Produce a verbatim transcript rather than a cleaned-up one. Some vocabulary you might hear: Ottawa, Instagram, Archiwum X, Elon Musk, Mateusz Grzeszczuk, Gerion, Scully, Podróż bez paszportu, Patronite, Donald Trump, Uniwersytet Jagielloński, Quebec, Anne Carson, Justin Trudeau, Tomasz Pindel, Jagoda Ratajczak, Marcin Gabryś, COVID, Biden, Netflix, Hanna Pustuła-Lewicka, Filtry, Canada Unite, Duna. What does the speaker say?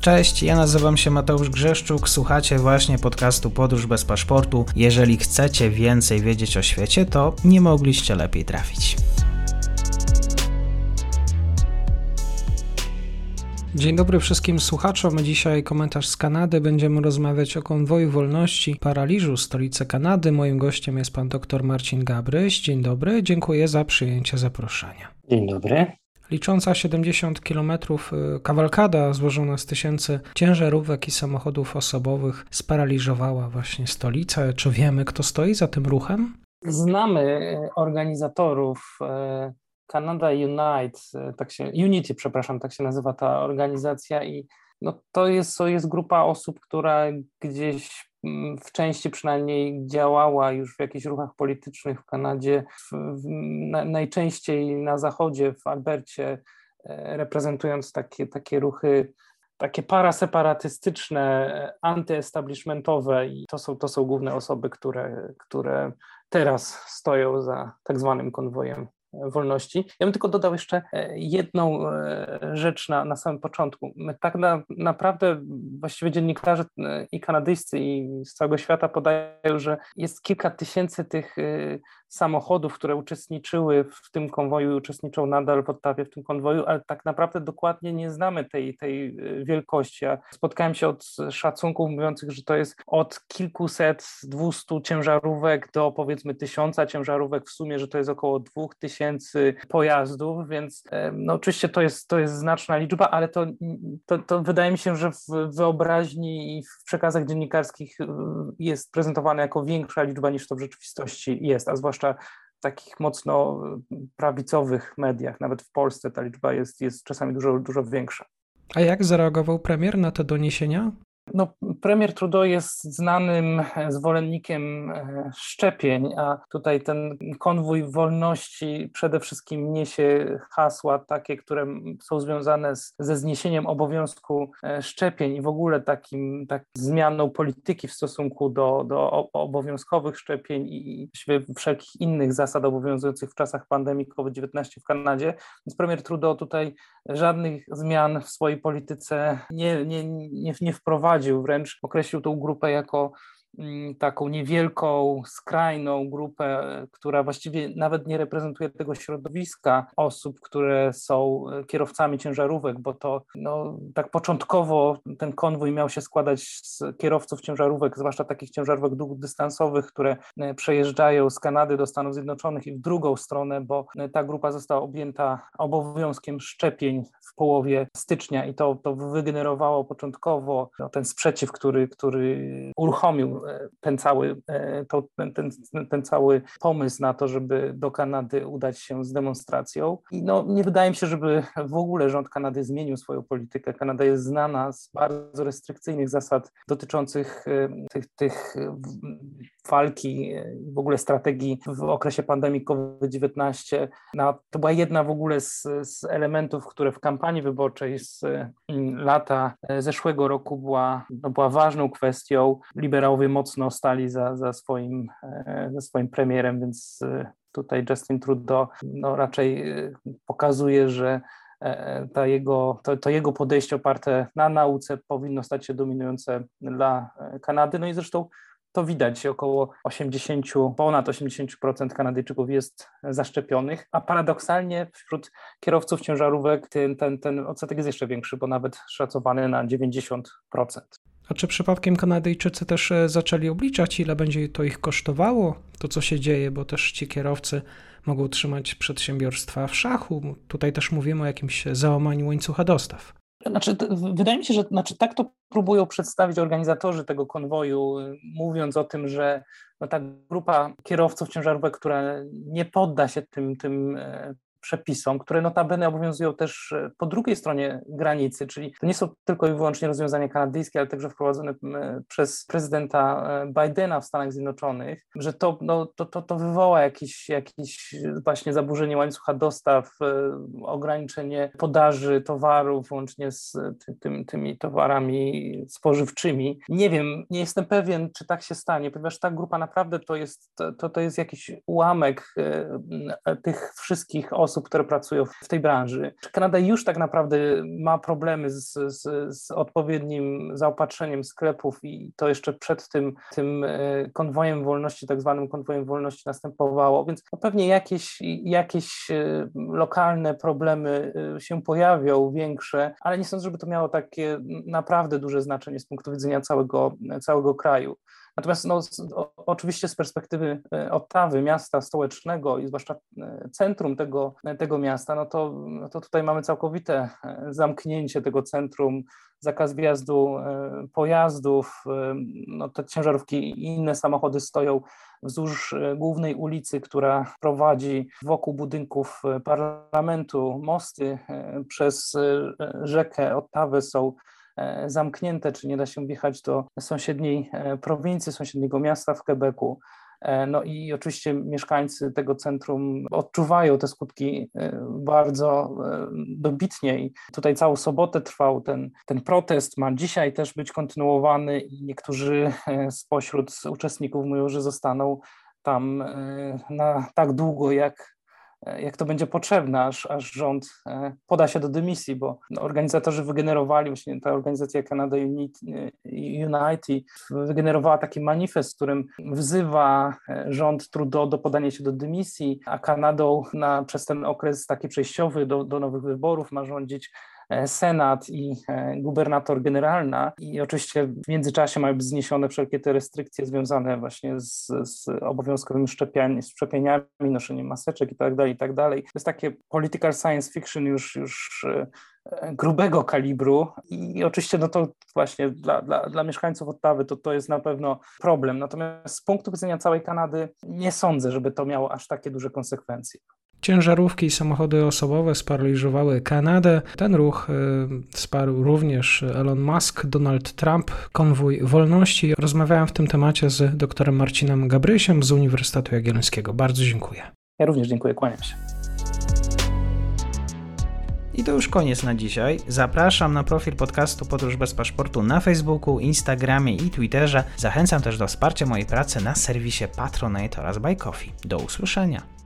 Cześć, ja nazywam się Mateusz Grzeszczuk, słuchacie właśnie podcastu Podróż bez paszportu. Jeżeli chcecie więcej wiedzieć o świecie, to nie mogliście lepiej trafić. Dzień dobry wszystkim słuchaczom. Dzisiaj komentarz z Kanady. Będziemy rozmawiać o konwoju wolności w Paraliżu, stolicy Kanady. Moim gościem jest pan dr Marcin Gabryś. Dzień dobry, dziękuję za przyjęcie zaproszenia. Dzień dobry. Licząca siedemdziesiąt kilometrów kawalkada złożona z tysięcy ciężarówek i samochodów osobowych sparaliżowała właśnie stolicę. Czy wiemy, kto stoi za tym ruchem? Znamy organizatorów. Canada Unite, tak się, Unity, przepraszam, tak się nazywa ta organizacja i no to jest, to jest grupa osób, która gdzieś w części przynajmniej działała już w jakichś ruchach politycznych w Kanadzie, w, w, na, najczęściej na zachodzie, w Albercie, reprezentując takie, takie ruchy, takie paraseparatystyczne, antyestablishmentowe i to są, to są główne osoby, które, które teraz stoją za tak zwanym konwojem wolności. Ja bym tylko dodał jeszcze jedną rzecz na, na samym początku. My tak na, naprawdę właściwie dziennikarze i kanadyjscy i z całego świata podają, że jest kilka tysięcy tych samochodów, które uczestniczyły w tym konwoju i uczestniczą nadal w Ottawie w tym konwoju, ale tak naprawdę dokładnie nie znamy tej, tej wielkości. Ja spotkałem się od szacunków mówiących, że to jest od kilkuset, dwustu ciężarówek do powiedzmy tysiąca ciężarówek w sumie, że to jest około dwóch tysięcy pojazdów, więc no oczywiście to jest, to jest znaczna liczba, ale to, to, to wydaje mi się, że w wyobraźni i w przekazach dziennikarskich jest prezentowana jako większa liczba niż to w rzeczywistości jest, a zwłaszcza w takich mocno prawicowych mediach, nawet w Polsce ta liczba jest, jest czasami dużo, dużo większa. A jak zareagował premier na te doniesienia? No, premier Trudeau jest znanym zwolennikiem szczepień, a tutaj ten konwój wolności przede wszystkim niesie hasła takie, które są związane z, ze zniesieniem obowiązku szczepień i w ogóle takim tak zmianą polityki w stosunku do, do obowiązkowych szczepień i wszelkich innych zasad obowiązujących w czasach pandemii COVID dziewiętnaście w Kanadzie. Więc premier Trudeau tutaj żadnych zmian w swojej polityce nie, nie, nie, nie wprowadził. Wręcz określił tą grupę jako taką niewielką, skrajną grupę, która właściwie nawet nie reprezentuje tego środowiska osób, które są kierowcami ciężarówek, bo to no, tak początkowo ten konwój miał się składać z kierowców ciężarówek, zwłaszcza takich ciężarówek długodystansowych, które przejeżdżają z Kanady do Stanów Zjednoczonych i w drugą stronę, bo ta grupa została objęta obowiązkiem szczepień w połowie stycznia i to, to wygenerowało początkowo no, ten sprzeciw, który, który uruchomił Ten cały, to, ten, ten cały pomysł na to, żeby do Kanady udać się z demonstracją. I no, nie wydaje mi się, żeby w ogóle rząd Kanady zmienił swoją politykę. Kanada jest znana z bardzo restrykcyjnych zasad dotyczących tych, tych walki, w ogóle strategii w okresie pandemii COVID dziewiętnaście. No, to była jedna w ogóle z, z elementów, które w kampanii wyborczej z lata zeszłego roku była, no, była ważną kwestią. Liberałowie mocno stali za, za, swoim, za swoim premierem, więc tutaj Justin Trudeau no, raczej pokazuje, że ta jego, to, to jego podejście oparte na nauce powinno stać się dominujące dla Kanady. No i zresztą to widać, około osiemdziesiąt, ponad osiemdziesiąt procent Kanadyjczyków jest zaszczepionych, a paradoksalnie wśród kierowców ciężarówek ten, ten, ten odsetek jest jeszcze większy, bo nawet szacowany na dziewięćdziesiąt procent. A czy przypadkiem Kanadyjczycy też zaczęli obliczać, ile będzie to ich kosztowało, to co się dzieje, bo też ci kierowcy mogą trzymać przedsiębiorstwa w szachu. Tutaj też mówimy o jakimś załamaniu łańcucha dostaw. Znaczy, wydaje mi się, że znaczy, tak to próbują przedstawić organizatorzy tego konwoju, mówiąc o tym, że no, ta grupa kierowców ciężarówek, która nie podda się tym, tym przepisom, które notabene obowiązują też po drugiej stronie granicy, czyli to nie są tylko i wyłącznie rozwiązania kanadyjskie, ale także wprowadzone przez prezydenta Bidena w Stanach Zjednoczonych, że to, no, to, to, to wywoła jakieś, jakieś właśnie zaburzenie łańcucha dostaw, ograniczenie podaży towarów, łącznie z ty, ty, tymi towarami spożywczymi. Nie wiem, nie jestem pewien, czy tak się stanie, ponieważ ta grupa naprawdę to jest, to, to jest jakiś ułamek tych wszystkich osób, osób, które pracują w tej branży. Kanada już tak naprawdę ma problemy z, z, z odpowiednim zaopatrzeniem sklepów i to jeszcze przed tym, tym konwojem wolności, tak zwanym konwojem wolności następowało, więc no pewnie jakieś, jakieś lokalne problemy się pojawią, większe, ale nie sądzę, żeby to miało takie naprawdę duże znaczenie z punktu widzenia całego, całego kraju. Natomiast no, oczywiście z perspektywy Ottawy, miasta stołecznego i zwłaszcza centrum tego, tego miasta, no to, no to tutaj mamy całkowite zamknięcie tego centrum, zakaz wjazdu pojazdów, no te ciężarówki i inne samochody stoją wzdłuż głównej ulicy, która prowadzi wokół budynków parlamentu. Mosty przez rzekę Ottawę są zamknięte, czy nie da się wjechać do sąsiedniej prowincji, sąsiedniego miasta w Quebecu. No i oczywiście mieszkańcy tego centrum odczuwają te skutki bardzo dobitnie i tutaj całą sobotę trwał ten, ten protest, ma dzisiaj też być kontynuowany i niektórzy spośród uczestników mówią, że zostaną tam na tak długo, jak jak to będzie potrzebne, aż, aż rząd poda się do dymisji, bo organizatorzy wygenerowali, właśnie ta organizacja Canada Unite wygenerowała taki manifest, w którym wzywa rząd Trudeau do podania się do dymisji, a Kanadą na, przez ten okres taki przejściowy do, do nowych wyborów ma rządzić Senat i gubernator generalna i oczywiście w międzyczasie mają być zniesione wszelkie te restrykcje związane właśnie z, z obowiązkowym szczepianiem, z szczepieniami, noszeniem maseczek i tak dalej, i tak dalej. To jest takie political science fiction już, już grubego kalibru i oczywiście no to właśnie dla, dla, dla mieszkańców Ottawy to, to jest na pewno problem, natomiast z punktu widzenia całej Kanady nie sądzę, żeby to miało aż takie duże konsekwencje. Ciężarówki i samochody osobowe sparaliżowały Kanadę. Ten ruch wsparł również Elon Musk, Donald Trump, konwój wolności. Rozmawiałem w tym temacie z doktorem Marcinem Gabrysiem z Uniwersytetu Jagiellońskiego. Bardzo dziękuję. Ja również dziękuję, kłaniam się. I to już koniec na dzisiaj. Zapraszam na profil podcastu Podróż bez paszportu na Facebooku, Instagramie i Twitterze. Zachęcam też do wsparcia mojej pracy na serwisie Patronite oraz Buy Coffee. Do usłyszenia.